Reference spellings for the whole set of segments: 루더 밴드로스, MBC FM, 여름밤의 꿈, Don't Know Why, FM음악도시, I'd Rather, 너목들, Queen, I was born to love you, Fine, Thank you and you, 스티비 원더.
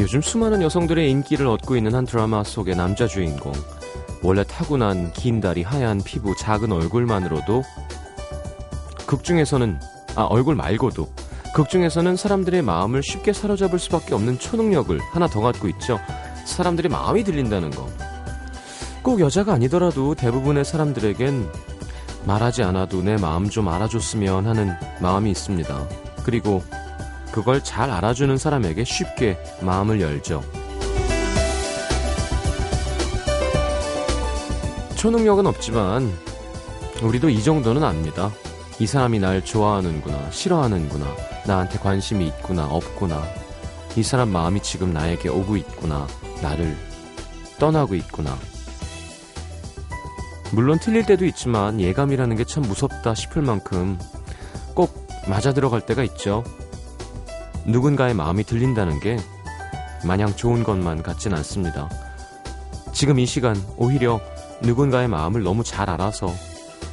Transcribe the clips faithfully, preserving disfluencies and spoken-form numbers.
요즘 수많은 여성들의 인기를 얻고 있는 한 드라마 속의 남자 주인공. 원래 타고난 긴 다리, 하얀 피부, 작은 얼굴만으로도 극 중에서는 아 얼굴 말고도 극 중에서는 사람들의 마음을 쉽게 사로잡을 수밖에 없는 초능력을 하나 더 갖고 있죠. 사람들의 마음이 들린다는 거. 꼭 여자가 아니더라도 대부분의 사람들에겐 말하지 않아도 내 마음 좀 알아줬으면 하는 마음이 있습니다. 그리고 그걸 잘 알아주는 사람에게 쉽게 마음을 열죠. 초능력은 없지만 우리도 이 정도는 압니다. 이 사람이 날 좋아하는구나, 싫어하는구나, 나한테 관심이 있구나, 없구나, 이 사람 마음이 지금 나에게 오고 있구나, 나를 떠나고 있구나. 물론 틀릴 때도 있지만 예감이라는 게 참 무섭다 싶을 만큼 꼭 맞아 들어갈 때가 있죠. 누군가의 마음이 들린다는 게 마냥 좋은 것만 같진 않습니다. 지금 이 시간 오히려 누군가의 마음을 너무 잘 알아서,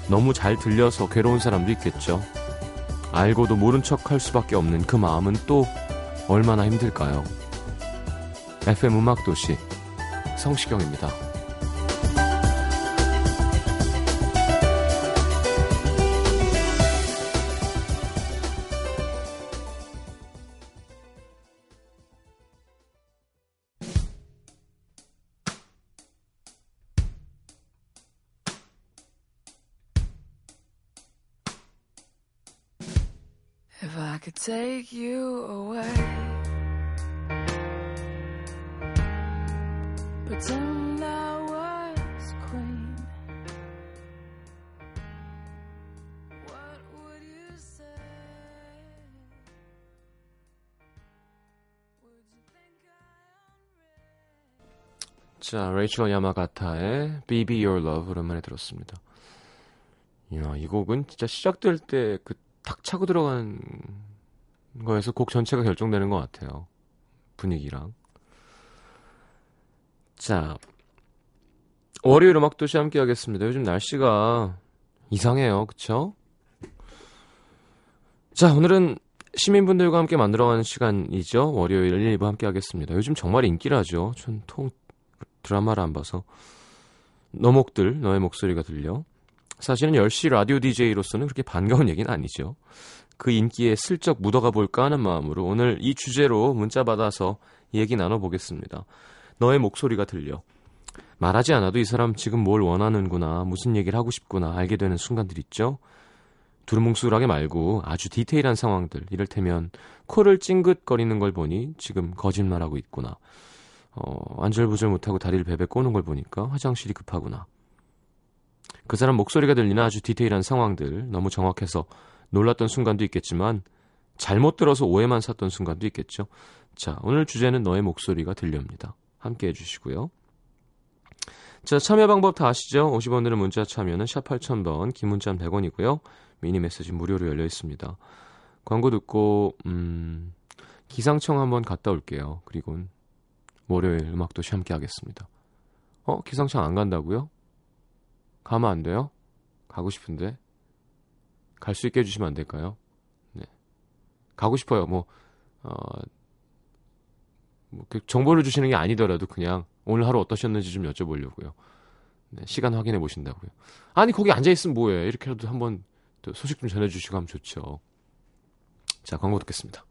너무 잘 들려서 괴로운 사람도 있겠죠. 알고도 모른 척할 수밖에 없는 그 마음은 또 얼마나 힘들까요? 에프엠 음악도시 성시경입니다. Take you away. Pretend I was Queen. What would you say? Would you think I'm ready? 자, 레이첼 야마가타의 Baby Your Love 오랜만에 들었습니다. 이야, 이 곡은 진짜 시작될 때 그 탁 차고 들어간 거에서 곡 전체가 결정되는 것 같아요. 분위기랑. 자, 월요일 음악도시 함께 하겠습니다. 요즘 날씨가 이상해요, 그쵸? 자, 오늘은 시민분들과 함께 만들어가는 시간이죠. 월요일 일, 이 부 함께 하겠습니다. 요즘 정말 인기라죠. 전 통 드라마를 안 봐서. 너목들, 너의 목소리가 들려. 사실은 열 시 라디오 디제이로서는 그렇게 반가운 얘기는 아니죠. 그 인기에 슬쩍 묻어가 볼까 하는 마음으로 오늘 이 주제로 문자 받아서 얘기 나눠보겠습니다. 너의 목소리가 들려. 말하지 않아도 이 사람 지금 뭘 원하는구나, 무슨 얘기를 하고 싶구나 알게 되는 순간들 있죠. 두루뭉술하게 말고 아주 디테일한 상황들, 이를테면 코를 찡긋거리는 걸 보니 지금 거짓말하고 있구나, 어, 안절부절 못하고 다리를 베베 꼬는 걸 보니까 화장실이 급하구나. 그 사람 목소리가 들리는 아주 디테일한 상황들, 너무 정확해서 놀랐던 순간도 있겠지만 잘못 들어서 오해만 샀던 순간도 있겠죠. 자, 오늘 주제는 너의 목소리가 들려입니다. 함께 해주시고요. 자, 참여 방법 다 아시죠? 오십 원 드는 문자 참여는 샵 팔천 번, 긴 문자는 백 원이고요. 미니 메시지 무료로 열려 있습니다. 광고 듣고 음, 기상청 한번 갔다 올게요. 그리고 월요일 음악도시 함께 하겠습니다. 어? 기상청 안 간다고요? 가면 안 돼요? 가고 싶은데. 갈 수 있게 해주시면 안 될까요? 네. 가고 싶어요. 뭐, 어, 뭐 정보를 주시는 게 아니더라도 그냥 오늘 하루 어떠셨는지 좀 여쭤보려고요. 네, 시간 확인해 보신다고요. 아니, 거기 앉아있으면 뭐예요? 이렇게라도 한번 또 소식 좀 전해주시고 하면 좋죠. 자, 광고 듣겠습니다.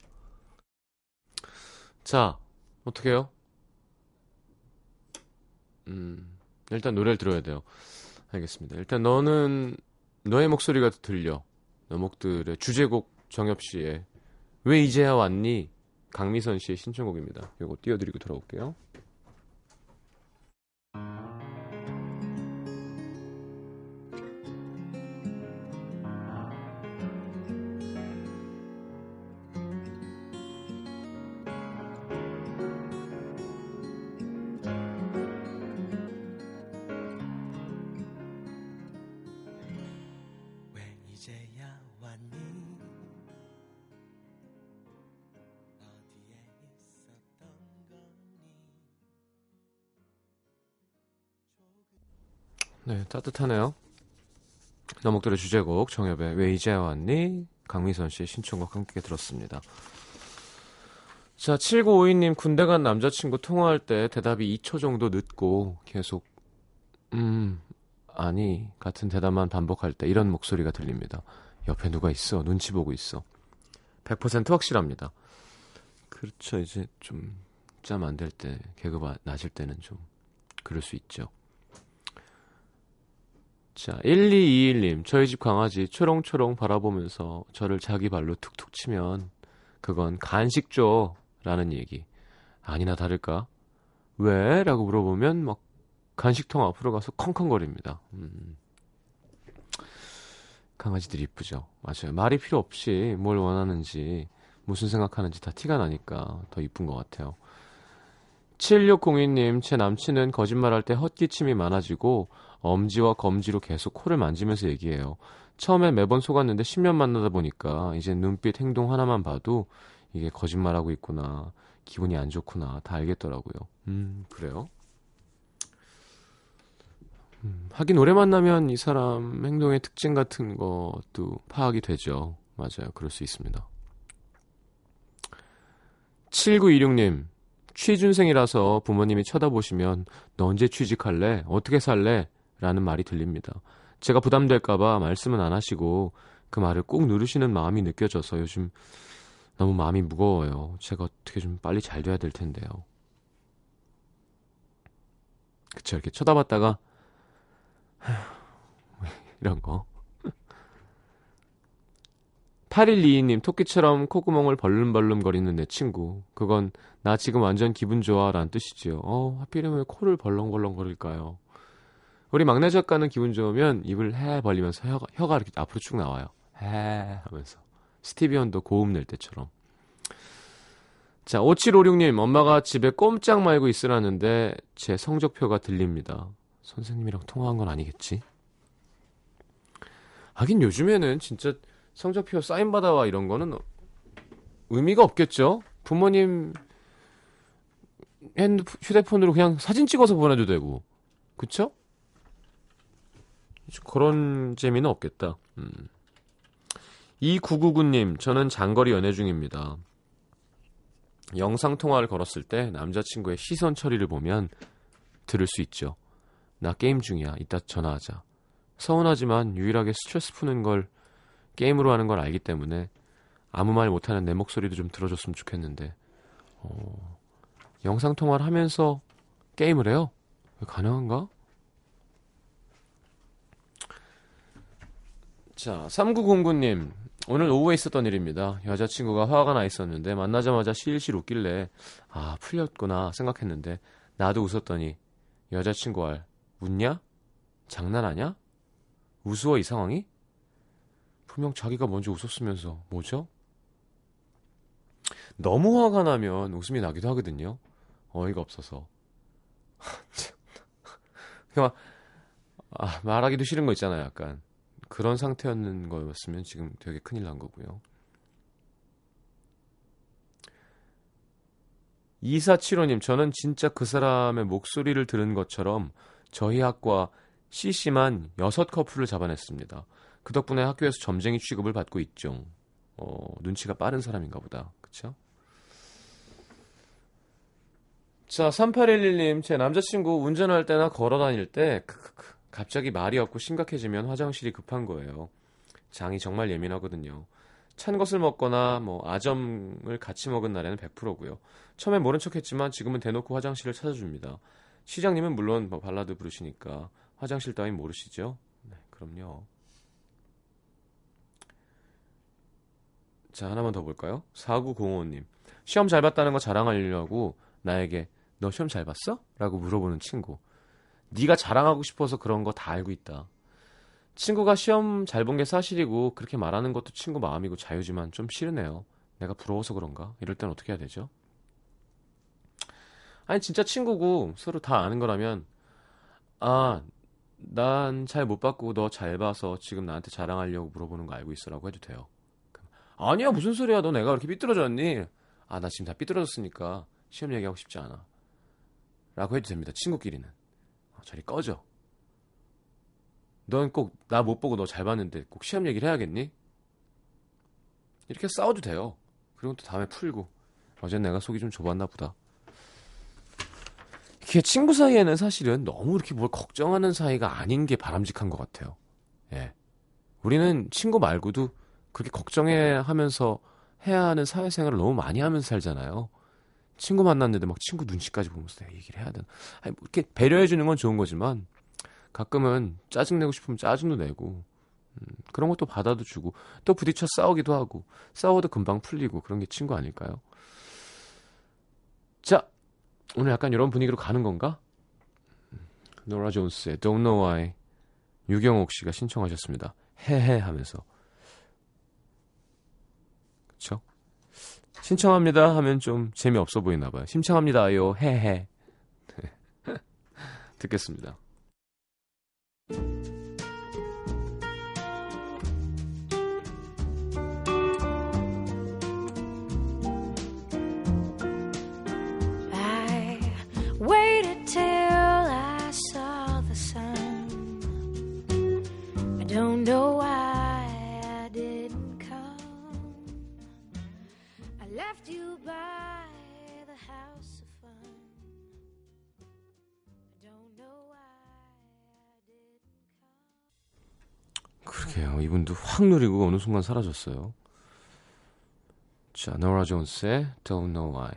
자, 어떻게 해요? 음, 일단 노래를 들어야 돼요. 알겠습니다. 일단 너는, 너의 목소리가 들려. 너목들의 주제곡 정엽씨의 왜 이제야 왔니? 강미선씨의 신청곡입니다. 이거 띄워드리고 돌아올게요. 네, 따뜻하네요. 너목들의 주제곡 정엽의 왜 이제야 왔니? 강미선 씨의 신청곡 함께 들었습니다. 자, 칠구오이 님, 군대 간 남자친구 통화할 때 대답이 이 초 정도 늦고 계속 음, 아니 같은 대답만 반복할 때 이런 목소리가 들립니다. 옆에 누가 있어, 눈치 보고 있어. 백 퍼센트 확실합니다. 그렇죠. 이제 좀 짬 안 될 때, 개그가 나실 때는 좀 그럴 수 있죠. 자, 일이이일 님, 저희 집 강아지 초롱초롱 바라보면서 저를 자기 발로 툭툭 치면 그건 간식 줘 라는 얘기. 아니나 다를까 왜? 라고 물어보면 막 간식통 앞으로 가서 컹컹거립니다. 음. 강아지들이 이쁘죠. 맞아요. 말이 필요 없이 뭘 원하는지 무슨 생각하는지 다 티가 나니까 더 이쁜 것 같아요. 칠육공이 님, 제 남친은 거짓말할 때 헛기침이 많아지고 엄지와 검지로 계속 코를 만지면서 얘기해요. 처음에 매번 속았는데 십 년 만나다 보니까 이제 눈빛 행동 하나만 봐도 이게 거짓말하고 있구나, 기분이 안 좋구나 다 알겠더라고요. 음, 그래요? 음, 하긴 오래 만나면 이 사람 행동의 특징 같은 것도 파악이 되죠. 맞아요. 그럴 수 있습니다. 칠구이육 님, 취준생이라서 부모님이 쳐다보시면 너 언제 취직할래? 어떻게 살래? 라는 말이 들립니다. 제가 부담될까봐 말씀은 안 하시고 그 말을 꾹 누르시는 마음이 느껴져서 요즘 너무 마음이 무거워요. 제가 어떻게 좀 빨리 잘 돼야 될 텐데요. 그쵸, 이렇게 쳐다봤다가 이런 거. 팔일이이 님, 토끼처럼 콧구멍을 벌름벌름 거리는 내 친구. 그건 나 지금 완전 기분 좋아 라는 뜻이지요. 어, 하필이면 왜 코를 벌렁벌렁 거릴까요? 우리 막내 작가는 기분 좋으면 입을 해 벌리면서 혀가, 혀가 이렇게 앞으로 쭉 나와요. 해 하면서. 스티비 원더 고음 낼 때처럼. 자, 오칠오육 님, 엄마가 집에 꼼짝 말고 있으라는데 제 성적표가 들립니다. 선생님이랑 통화한 건 아니겠지? 하긴 요즘에는 진짜 성적표 사인받아와 이런 거는 의미가 없겠죠? 부모님 핸드, 휴대폰으로 그냥 사진 찍어서 보내도 되고, 그쵸? 그런 재미는 없겠다. 음. 이구구구 님, 저는 장거리 연애 중입니다. 영상통화를 걸었을 때 남자친구의 시선 처리를 보면 들을 수 있죠. 나 게임 중이야. 이따 전화하자. 서운하지만 유일하게 스트레스 푸는 걸 게임으로 하는 걸 알기 때문에 아무 말 못하는 내 목소리도 좀 들어줬으면 좋겠는데. 어, 영상통화를 하면서 게임을 해요? 가능한가? 자, 삼구공구 님, 오늘 오후에 있었던 일입니다. 여자친구가 화가 나 있었는데 만나자마자 실실 웃길래 아, 풀렸구나 생각했는데 나도 웃었더니 여자친구 알, 웃냐? 장난하냐? 우스워 이 상황이? 분명 자기가 먼저 웃었으면서. 뭐죠? 너무 화가 나면 웃음이 나기도 하거든요. 어이가 없어서. 그냥 아, 말하기도 싫은 거 있잖아요. 약간 그런 상태였는 거였으면 지금 되게 큰일 난 거고요. 이사칠오 님, 저는 진짜 그 사람의 목소리를 들은 것처럼 저희 학과 씨씨만 여섯 커플을 잡아냈습니다. 그 덕분에 학교에서 점쟁이 취급을 받고 있죠. 어, 눈치가 빠른 사람인가 보다. 그쵸? 자, 삼팔일일 님, 제 남자친구 운전할 때나 걸어 다닐 때 크크크, 갑자기 말이 없고 심각해지면 화장실이 급한 거예요. 장이 정말 예민하거든요. 찬 것을 먹거나 뭐 아점을 같이 먹은 날에는 백 퍼센트고요. 처음엔 모른 척했지만 지금은 대놓고 화장실을 찾아줍니다. 시장님은 물론 뭐 발라드 부르시니까 화장실 따윈 모르시죠? 네, 그럼요. 자, 하나만 더 볼까요? 사구공오 님, 시험 잘 봤다는 거 자랑하려고 나에게 너 시험 잘 봤어? 라고 물어보는 친구. 네가 자랑하고 싶어서 그런 거 다 알고 있다. 친구가 시험 잘 본 게 사실이고 그렇게 말하는 것도 친구 마음이고 자유지만 좀 싫으네요. 내가 부러워서 그런가? 이럴 땐 어떻게 해야 되죠? 아니, 진짜 친구고 서로 다 아는 거라면 아, 난 잘 못 봤고 너 잘 봐서 지금 나한테 자랑하려고 물어보는 거 알고 있어 라고 해도 돼요. 아니야, 무슨 소리야, 너 내가 그렇게 삐뚤어졌니? 아, 나 지금 다 삐뚤어졌으니까 시험 얘기하고 싶지 않아 라고 해도 됩니다. 친구끼리는. 아, 저리 꺼져. 넌 꼭 나 못 보고 너 잘 봤는데 꼭 시험 얘기를 해야겠니? 이렇게 싸워도 돼요. 그리고 또 다음에 풀고 어제 내가 속이 좀 좁았나 보다. 이게 친구 사이에는 사실은 너무 이렇게 뭘 걱정하는 사이가 아닌 게 바람직한 것 같아요. 예. 우리는 친구 말고도 그렇게 걱정해 하면서 해야 하는 사회생활을 너무 많이 하면서 살잖아요. 친구 만났는데 막 친구 눈치까지 보면서 내가 얘기를 해야 되나. 아니, 뭐 이렇게 배려해주는 건 좋은 거지만 가끔은 짜증내고 싶으면 짜증도 내고 음, 그런 것도 받아도 주고 또 부딪혀 싸우기도 하고 싸워도 금방 풀리고 그런 게 친구 아닐까요? 자, 오늘 약간 이런 분위기로 가는 건가? 노라 존스의 Don't Know Why 유경옥 씨가 신청하셨습니다. 헤헤 하면서 그쵸? 신청합니다 하면 좀 재미없어 보이나봐요. 신청합니다요 헤헤 듣겠습니다. I waited till I saw the sun. I don't know why I didn't come. I left you by the house of fun. I don't know why. 그러게요. 이분도 확 누리고 어느 순간 사라졌어요. 자, 노라 존스의 Don't Know Why.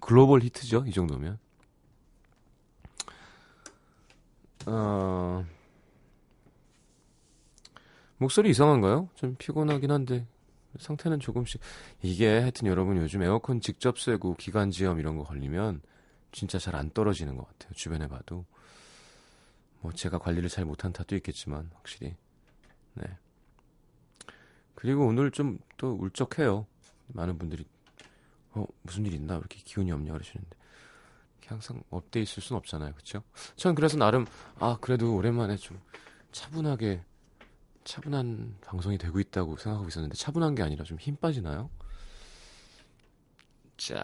글로벌 히트죠? 이 정도면. 어... 목소리 이상한가요? 좀 피곤하긴 한데 상태는 조금씩. 이게 하여튼 여러분 요즘 에어컨 직접 쐬고 기관지염 이런 거 걸리면 진짜 잘 안 떨어지는 것 같아요. 주변에 봐도. 뭐 제가 관리를 잘 못한 탓도 있겠지만 확실히 네. 그리고 오늘 좀 또 울적해요. 많은 분들이 어 무슨 일 있나 왜 이렇게 기운이 없냐 그러시는데 항상 업돼 있을 순 없잖아요, 그렇죠? 전 그래서 나름 아 그래도 오랜만에 좀 차분하게 차분한 방송이 되고 있다고 생각하고 있었는데 차분한 게 아니라 좀 힘 빠지나요? 자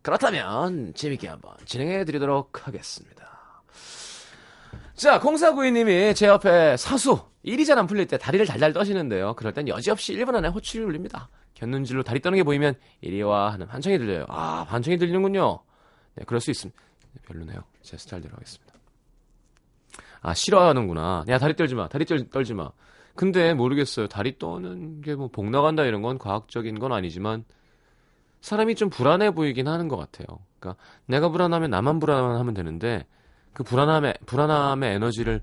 그렇다면 재밌게 한번 진행해 드리도록 하겠습니다. 자, 공사구이님이 제 옆에 사수, 일이잘 안 풀릴 때 다리를 달달 떠시는데요. 그럴 땐 여지없이 일 분 안에 호출이 울립니다. 곁눈질로 다리 떠는 게 보이면 이리와 하는 반청이 들려요. 아, 반청이 들리는군요. 네, 그럴 수 있습니다. 별로네요. 제 스타일대로 하겠습니다. 아, 싫어하는구나. 야, 다리 떨지 마. 다리 떨, 떨지 마. 근데 모르겠어요. 다리 떠는 게 뭐 복 나간다 이런 건 과학적인 건 아니지만 사람이 좀 불안해 보이긴 하는 것 같아요. 그러니까 내가 불안하면 나만 불안만 하면 되는데 그 불안함의, 불안함의 에너지를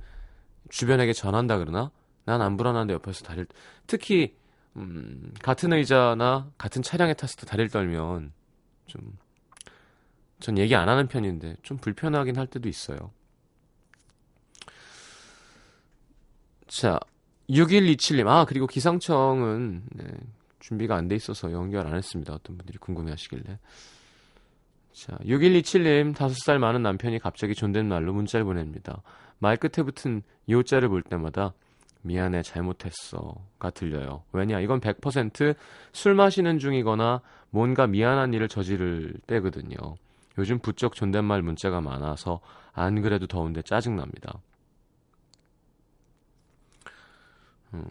주변에게 전한다 그러나? 난 안 불안한데 옆에서 다리를, 특히, 음, 같은 의자나 같은 차량에 탔을 때 다리를 떨면 좀, 전 얘기 안 하는 편인데 좀 불편하긴 할 때도 있어요. 자, 육일이칠님. 아, 그리고 기상청은, 네, 준비가 안 돼 있어서 연결 안 했습니다. 어떤 분들이 궁금해 하시길래. 자, 육일이칠님 다섯 살 많은 남편이 갑자기 존댓말로 문자를 보냅니다. 말 끝에 붙은 요자를 볼 때마다 미안해 잘못했어가 들려요. 왜냐 이건 백 퍼센트 술 마시는 중이거나 뭔가 미안한 일을 저지를 때거든요. 요즘 부쩍 존댓말 문자가 많아서 안 그래도 더운데 짜증납니다. 음,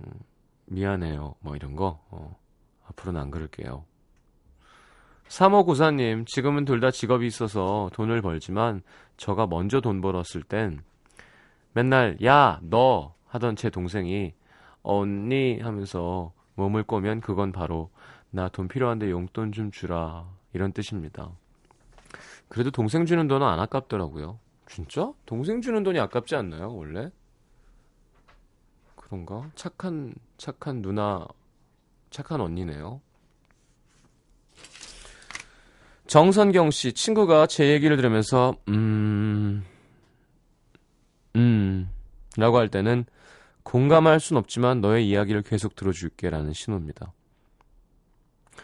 미안해요 뭐 이런 거 어, 앞으로는 안 그럴게요. 삼호고사님, 지금은 둘 다 직업이 있어서 돈을 벌지만 저가 먼저 돈 벌었을 땐 맨날 야, 너 하던 제 동생이 언니 하면서 몸을 꼬면 그건 바로 나 돈 필요한데 용돈 좀 주라 이런 뜻입니다. 그래도 동생 주는 돈은 안 아깝더라고요. 진짜? 동생 주는 돈이 아깝지 않나요, 원래? 그런가? 착한, 착한 누나, 착한 언니네요. 정선경씨 친구가 제 얘기를 들으면서 음... 음... 라고 할 때는 공감할 순 없지만 너의 이야기를 계속 들어줄게 라는 신호입니다.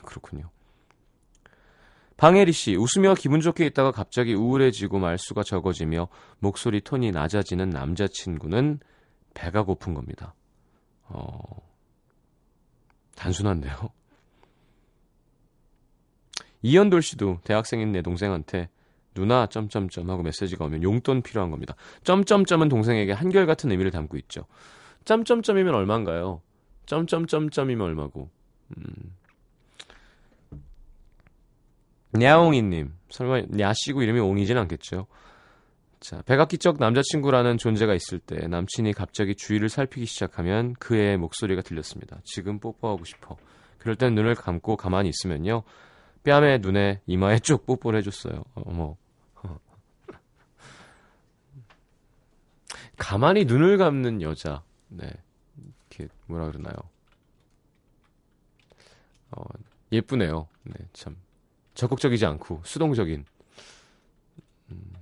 그렇군요. 방혜리씨 웃으며 기분 좋게 있다가 갑자기 우울해지고 말수가 적어지며 목소리 톤이 낮아지는 남자친구는 배가 고픈 겁니다. 어... 단순한데요. 이현돌 씨도 대학생인 내 동생한테 누나 점점점 하고 메시지가 오면 용돈 필요한 겁니다. 점점점은 동생에게 한결같은 의미를 담고 있죠. 점점점이면 얼마인가요? 점점점점이면 얼마고 음, 냐옹이님, 설마 냐시고 이름이 옹이진 않겠죠? 자, 백악기적 남자친구라는 존재가 있을 때 남친이 갑자기 주위를 살피기 시작하면 그의 목소리가 들렸습니다. 지금 뽀뽀하고 싶어. 그럴 땐 눈을 감고 가만히 있으면요, 뺨에, 눈에, 이마에 쭉 뽀뽀를 해줬어요. 어머. 가만히 눈을 감는 여자. 네, 이렇게 뭐라 그러나요? 어, 예쁘네요. 네, 참 적극적이지 않고 수동적인. 음.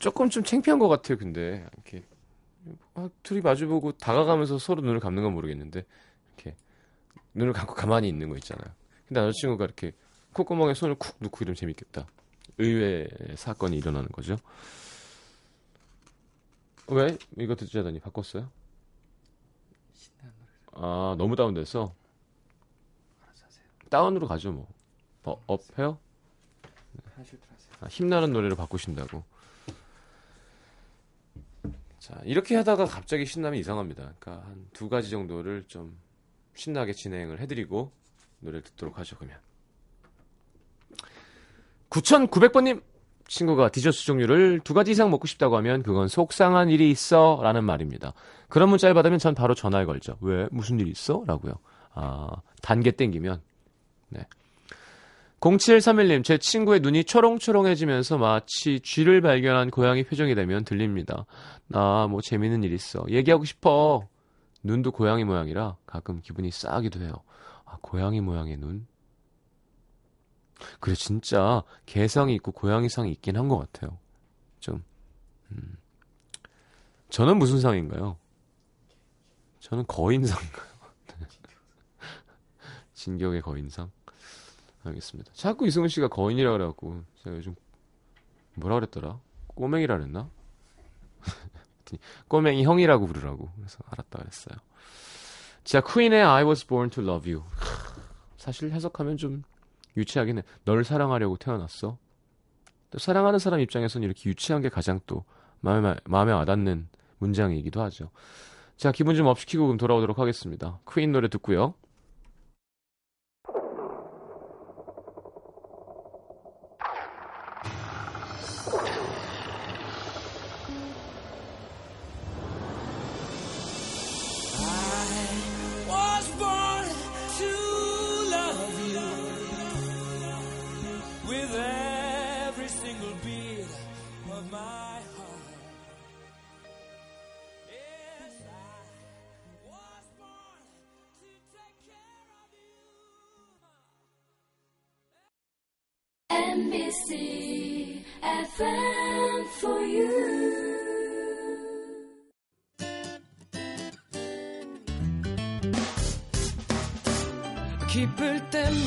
조금 좀 창피한 것 같아요. 근데 이렇게 아, 둘이 마주보고 다가가면서 서로 눈을 감는 건 모르겠는데 이렇게 눈을 감고 가만히 있는 거 있잖아요. 근데 남자친구가 이렇게 콧구멍에 손을 쿡 넣고 이러면 재밌겠다. 의외의 사건이 일어나는 거죠. 왜? 이거 듣자더니 바꿨어요? 아, 너무 다운돼서? 다운으로 가죠 뭐. 어, 업해요? 아, 힘나는 노래로 바꾸신다고. 자, 이렇게 하다가 갑자기 신나면 이상합니다. 그러니까 한 두 가지 정도를 좀 신나게 진행을 해드리고 노래를 듣도록 하죠. 그러면 구천구백 번님, 친구가 디저트 종류를 두 가지 이상 먹고 싶다고 하면 그건 속상한 일이 있어 라는 말입니다. 그런 문자를 받으면 전 바로 전화를 걸죠. 왜? 무슨 일 있어? 라고요. 아, 단계 땡기면. 네. 공칠삼일 님, 제 친구의 눈이 초롱초롱해지면서 마치 쥐를 발견한 고양이 표정이 되면 들립니다. 나 뭐 재밌는 일 있어. 얘기하고 싶어. 눈도 고양이 모양이라 가끔 기분이 싸기도 해요. 아, 고양이 모양의 눈? 그래, 진짜 개상이 있고 고양이상이 있긴 한 것 같아요. 좀 음. 저는 무슨 상인가요? 저는 거인상인가요? 진격의 거인상? 알겠습니다. 자꾸 이승훈 씨가 거인이라 그래갖고 제가 요즘 뭐라 그랬더라? 꼬맹이라 그랬나? 꼬맹이 형이라고 부르라고. 그래서 알았다 그랬어요. 자, 퀸의 I was born to love you. 사실 해석하면 좀 유치하긴 해. 널 사랑하려고 태어났어. 또 사랑하는 사람 입장에서는 이렇게 유치한 게 가장 또 마음에, 마음에 와닿는 문장이기도 하죠. 자, 기분 좀 업시키고 그럼 돌아오도록 하겠습니다. 퀸 노래 듣고요. 엠비씨 에프엠 for you. 기쁠 때면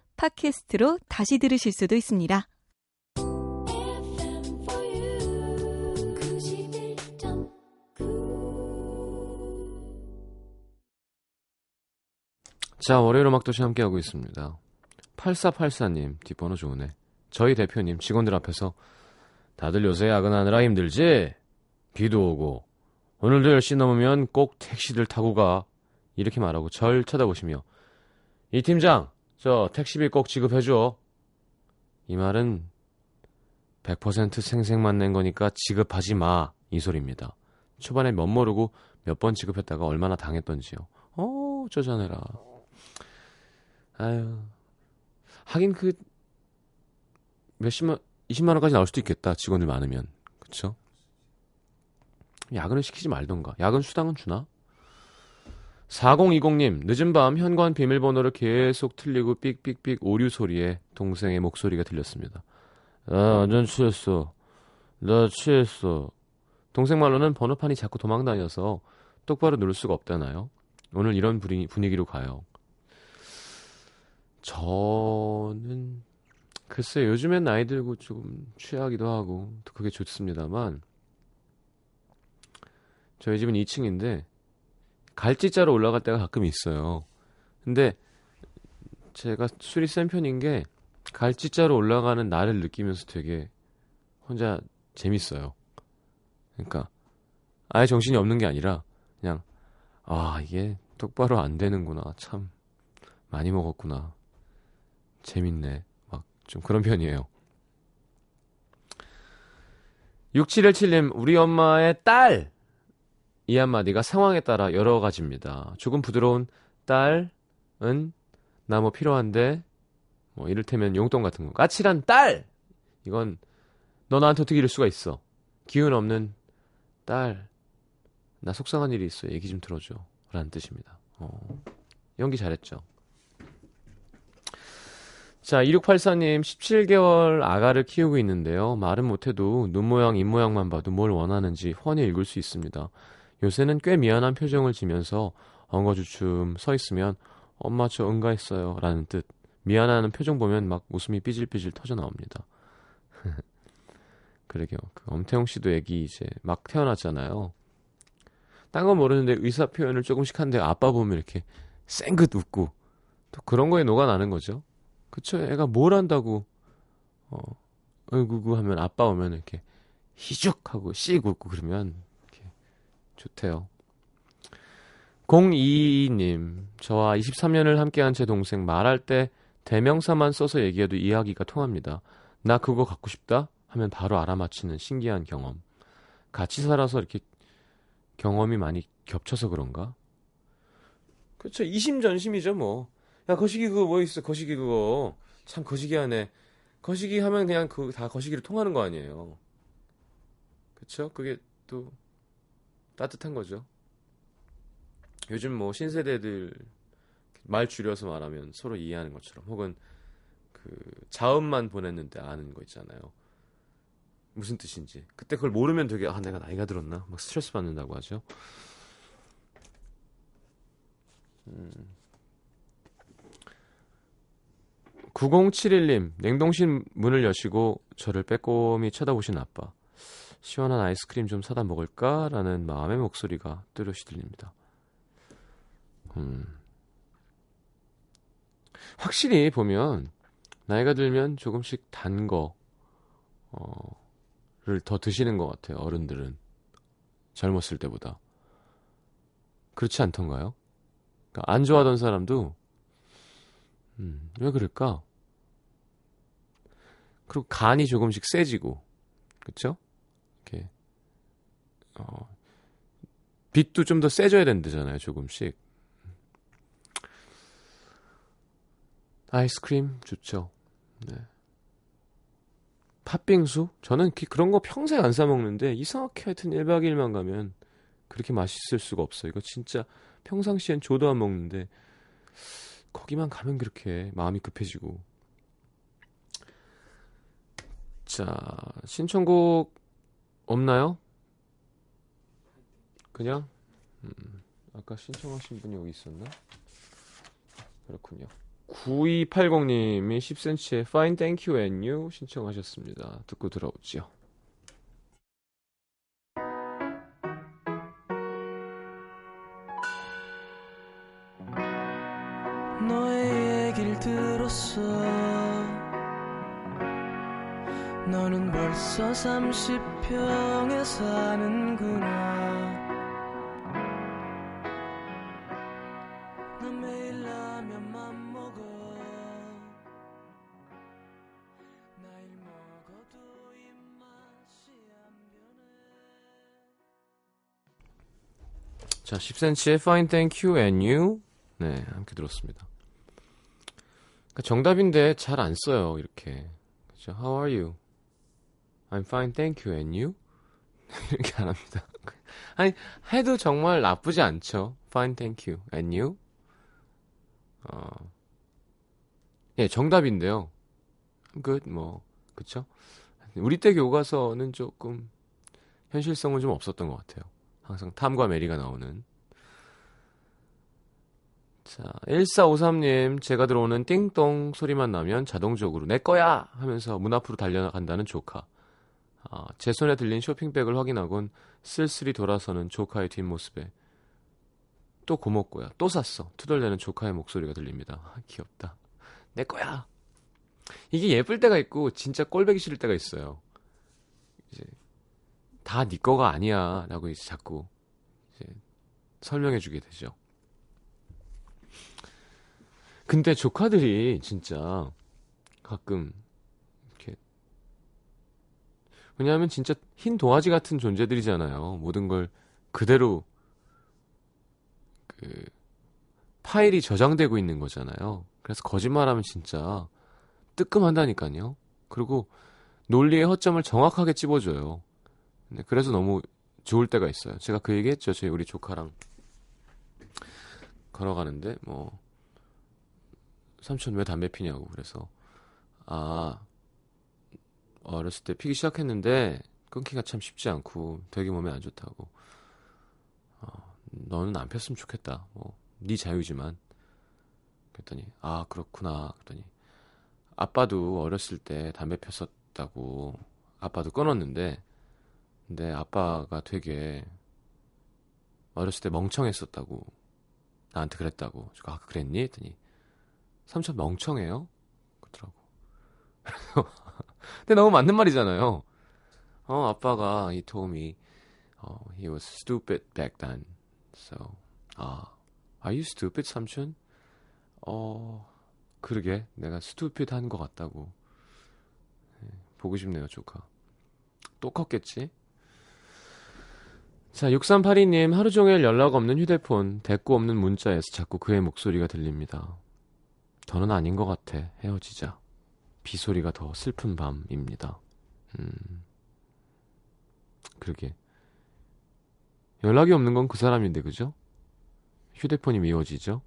팟캐스트로 다시 들으실 수도 있습니다. 자, 월요일 음악도시 함께하고 있습니다. 팔사팔사 님, 뒷번호 좋으네. 저희 대표님 직원들 앞에서 다들 요새 야근하느라 힘들지? 비도 오고 오늘도 열 시 넘으면 꼭 택시들 타고 가, 이렇게 말하고 절 쳐다보시며 이 팀장 저 택시비 꼭 지급해줘. 이 말은 백 퍼센트 생색만 낸 거니까 지급하지 마, 이 소리입니다. 초반에 몇 모르고 몇 번 지급했다가 얼마나 당했던지요. 어, 쪼잔해라. 아유, 하긴 그 몇십만, 이십만 원까지 나올 수도 있겠다, 직원들 많으면. 그쵸? 야근을 시키지 말던가. 야근 수당은 주나? 사공이공 님, 늦은 밤 현관 비밀번호를 계속 틀리고 삑삑삑 오류 소리에 동생의 목소리가 들렸습니다. 아, 완전 취했어. 나 취했어. 동생 말로는 번호판이 자꾸 도망다녀서 똑바로 누를 수가 없다나요? 오늘 이런 분위기로 가요. 저는 글쎄 요즘엔 나이 들고 조금 취하기도 하고 또 그게 좋습니다만, 저희 집은 이 층인데 갈지자로 올라갈 때가 가끔 있어요. 근데 제가 술이 센 편인 게 갈지자로 올라가는 나를 느끼면서 되게 혼자 재밌어요. 그러니까 아예 정신이 없는 게 아니라 그냥 아, 이게 똑바로 안 되는구나, 참 많이 먹었구나, 재밌네, 막 좀 그런 편이에요. 육칠일칠 님, 우리 엄마의 딸! 이 한마디가 상황에 따라 여러 가지입니다. 조금 부드러운 딸은 나 뭐 필요한데, 뭐 이를테면 용돈 같은 거. 까칠한 딸! 이건 너 나한테 어떻게 이럴 수가 있어. 기운 없는 딸, 나 속상한 일이 있어, 얘기 좀 들어줘, 라는 뜻입니다. 어, 연기 잘했죠. 자, 이육팔사 님, 십칠 개월 아가를 키우고 있는데요, 말은 못해도 눈 모양 입 모양만 봐도 뭘 원하는지 훤히 읽을 수 있습니다. 요새는 꽤 미안한 표정을 지면서 엉거주춤 서 있으면 엄마 저 응가했어요, 라는 뜻. 미안하는 표정 보면 막 웃음이 삐질삐질 터져 나옵니다. 그러게요. 그 엄태웅 씨도 애기 이제 막 태어났잖아요. 딴 건 모르는데 의사 표현을 조금씩 하는데 아빠 보면 이렇게 쌩긋 웃고 또 그런 거에 녹아나는 거죠. 그쵸? 애가 뭘 안다고 어, 으구구 하면 아빠 오면 이렇게 희죽 하고 씩 웃고 그러면 이렇게 좋대요. 공이이 님, 저와 이십삼 년을 함께한 제 동생, 말할 때 대명사만 써서 얘기해도 이야기가 통합니다. 나 그거 갖고 싶다 하면 바로 알아맞히는 신기한 경험. 같이 살아서 이렇게 경험이 많이 겹쳐서 그런가? 그쵸, 이심전심이죠 뭐. 야, 거시기 그거 뭐 있어, 거시기 그거 참 거시기하네, 거시기 하면 그냥 그 다 거시기로 통하는 거 아니에요. 그쵸? 그게 또 따뜻한 거죠. 요즘 뭐 신세대들 말 줄여서 말하면 서로 이해하는 것처럼, 혹은 그 자음만 보냈는데 아는 거 있잖아요, 무슨 뜻인지. 그때 그걸 모르면 되게 아, 내가 나이가 들었나? 막 스트레스 받는다고 하죠. 음. 구공칠일 님, 냉동실 문을 여시고 저를 빼꼼히 쳐다보신 아빠. 시원한 아이스크림 좀 사다 먹을까? 라는 마음의 목소리가 뚜렷이 들립니다. 음. 확실히 보면 나이가 들면 조금씩 단 거, 어... 를 더 드시는 것 같아요, 어른들은. 젊었을 때보다. 그렇지 않던가요? 그러니까 안 좋아하던 사람도 음, 왜 그럴까? 그리고 간이 조금씩 세지고, 그쵸? 이렇게 어, 빛도 좀 더 세져야 된다잖아요, 조금씩. 아이스크림 좋죠. 네. 팥빙수? 저는 그런 거 평생 안 사 먹는데 이상하게 하여튼 일 박 이 일만 가면 그렇게 맛있을 수가 없어. 이거 진짜 평상시엔 줘도 안 먹는데 거기만 가면 그렇게 마음이 급해지고. 자, 신청곡 없나요? 그냥? 음, 아까 신청하신 분이 여기 있었나? 그렇군요. 구이팔공 님이 십 센티미터의 Fine, Thank you and you 신청하셨습니다. 듣고 들어오죠. 너의 얘기를 들었어. 너는 벌써 삼십 평에 사는구나. 자, 십 센티미터의 Fine, Thank you and you. 네, 함께 들었습니다. 그러니까 정답인데 잘 안 써요, 이렇게. 그렇죠? How are you? I'm fine, thank you and you. 이렇게 안 합니다. 아니, 해도 정말 나쁘지 않죠. Fine, thank you and you. 어, 예, 정답인데요. I'm good, 뭐, 그렇죠? 우리 때 교과서는 조금 현실성은 좀 없었던 것 같아요. 항상 탐과 메리가 나오는. 자, 일사오삼 님, 제가 들어오는 띵동 소리만 나면 자동적으로 내 거야! 하면서 문 앞으로 달려간다는 조카. 아, 제 손에 들린 쇼핑백을 확인하곤 쓸쓸히 돌아서는 조카의 뒷모습에 또 고목고야, 또 샀어! 투덜대는 조카의 목소리가 들립니다. 귀엽다. 내 거야! 이게 예쁠 때가 있고 진짜 꼴배기 싫을 때가 있어요. 이제 다 네 거가 아니야 라고 이제 자꾸 이제 설명해 주게 되죠. 근데 조카들이 진짜 가끔 이렇게, 왜냐하면 진짜 흰 도화지 같은 존재들이잖아요. 모든 걸 그대로 그 파일이 저장되고 있는 거잖아요. 그래서 거짓말하면 진짜 뜨끔한다니까요. 그리고 논리의 허점을 정확하게 찝어줘요. 그래서 너무 좋을 때가 있어요. 제가 그 얘기했죠. 저희 우리 조카랑 걸어가는데 뭐 삼촌 왜 담배 피냐고. 그래서 아 어렸을 때 피기 시작했는데 끊기가 참 쉽지 않고 되게 몸에 안 좋다고. 어, 너는 안 폈으면 좋겠다. 뭐 네 자유지만. 그랬더니 아 그렇구나. 그랬더니 아빠도 어렸을 때 담배 폈었다고. 아빠도 끊었는데 근데 아빠가 되게 어렸을 때 멍청했었다고 나한테 그랬다고. 제가 아 그랬니? 했더니 삼촌 멍청해요? 그러더라고. 근데 너무 맞는 말이잖아요. 어 아빠가 he told me oh, he was stupid back then. So 아 uh, are you stupid 삼촌? 어 그러게 내가 stupid 한 것 같다고. 네, 보고 싶네요 조카. 또 컸겠지? 자, 육삼팔이 님, 하루 종일 연락 없는 휴대폰, 대꾸 없는 문자에서 자꾸 그의 목소리가 들립니다. 더는 아닌 것 같아, 헤어지자. 비소리가 더 슬픈 밤입니다. 음, 그러게. 연락이 없는 건 그 사람인데, 그죠? 휴대폰이 미워지죠?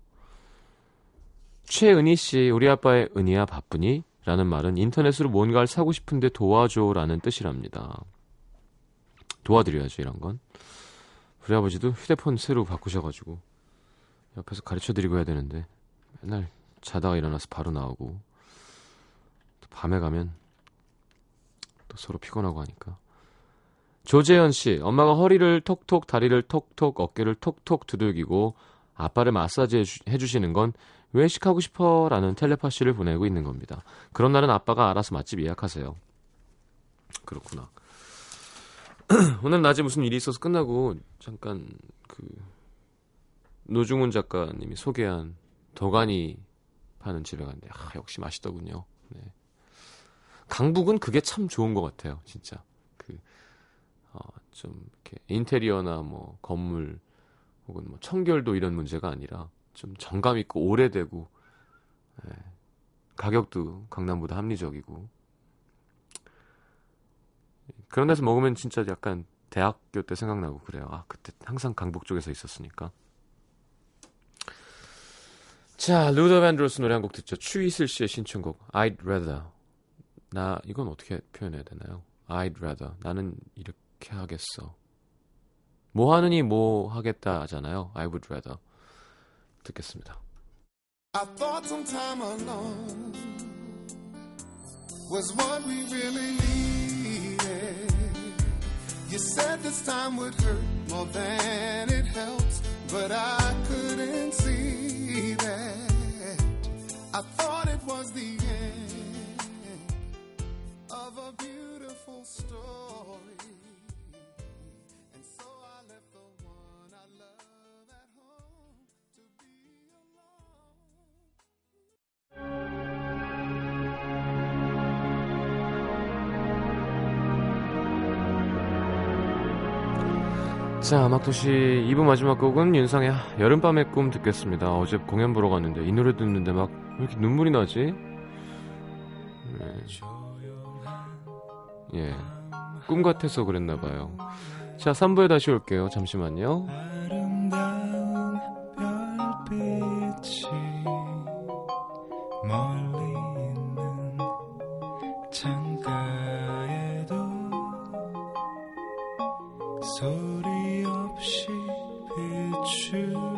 최은희 씨, 우리 아빠의 은희야 바쁘니? 라는 말은 인터넷으로 뭔가를 사고 싶은데 도와줘라는 뜻이랍니다. 도와드려야죠, 이런 건. 우리 아버지도 휴대폰 새로 바꾸셔가지고 옆에서 가르쳐드리고 해야 되는데 맨날 자다가 일어나서 바로 나오고 또 밤에 가면 또 서로 피곤하고 하니까. 조재현씨, 엄마가 허리를 톡톡 다리를 톡톡 어깨를 톡톡 두들기고 아빠를 마사지 해주, 해주시는 건 외식하고 싶어 라는 텔레파시를 보내고 있는 겁니다. 그런 날은 아빠가 알아서 맛집 예약하세요. 그렇구나. 오늘 낮에 무슨 일이 있어서 끝나고 잠깐 그 노중훈 작가님이 소개한 도가니 파는 집에 갔는데 아, 역시 맛있더군요. 네. 강북은 그게 참 좋은 것 같아요, 진짜. 그 어, 좀 이렇게 인테리어나 뭐 건물 혹은 뭐 청결도 이런 문제가 아니라 좀 정감 있고 오래되고 네. 가격도 강남보다 합리적이고. 그런 데서 먹으면 진짜 약간 대학교 때 생각나고 그래요. 아 그때 항상 강북 쪽에서 있었으니까. 자, 루더 밴드로스 노래 한 곡 듣죠. 추이슬 씨의 신청곡 I'd Rather. 나 이건 어떻게 표현해야 되나요? I'd Rather. 나는 이렇게 하겠어. 뭐 하느니 뭐 하겠다 하잖아요. I would rather. 듣겠습니다. I thought some time alone was what we really need. You said this time would hurt more than it helps, but I couldn't see that. I thought it was the end of a beautiful story. And so I left the one I love at home to be alone. 자, 음악도시 이 부 마지막 곡은 윤상의 여름밤의 꿈 듣겠습니다. 어제 공연 보러 갔는데 이 노래 듣는데 막 왜 이렇게 눈물이 나지? 네. 예, 꿈 같아서 그랬나 봐요. 자, 삼 부에 다시 올게요. 잠시만요. 아름다운 별빛이 멀리 있는 창가에도 소리 없이 비추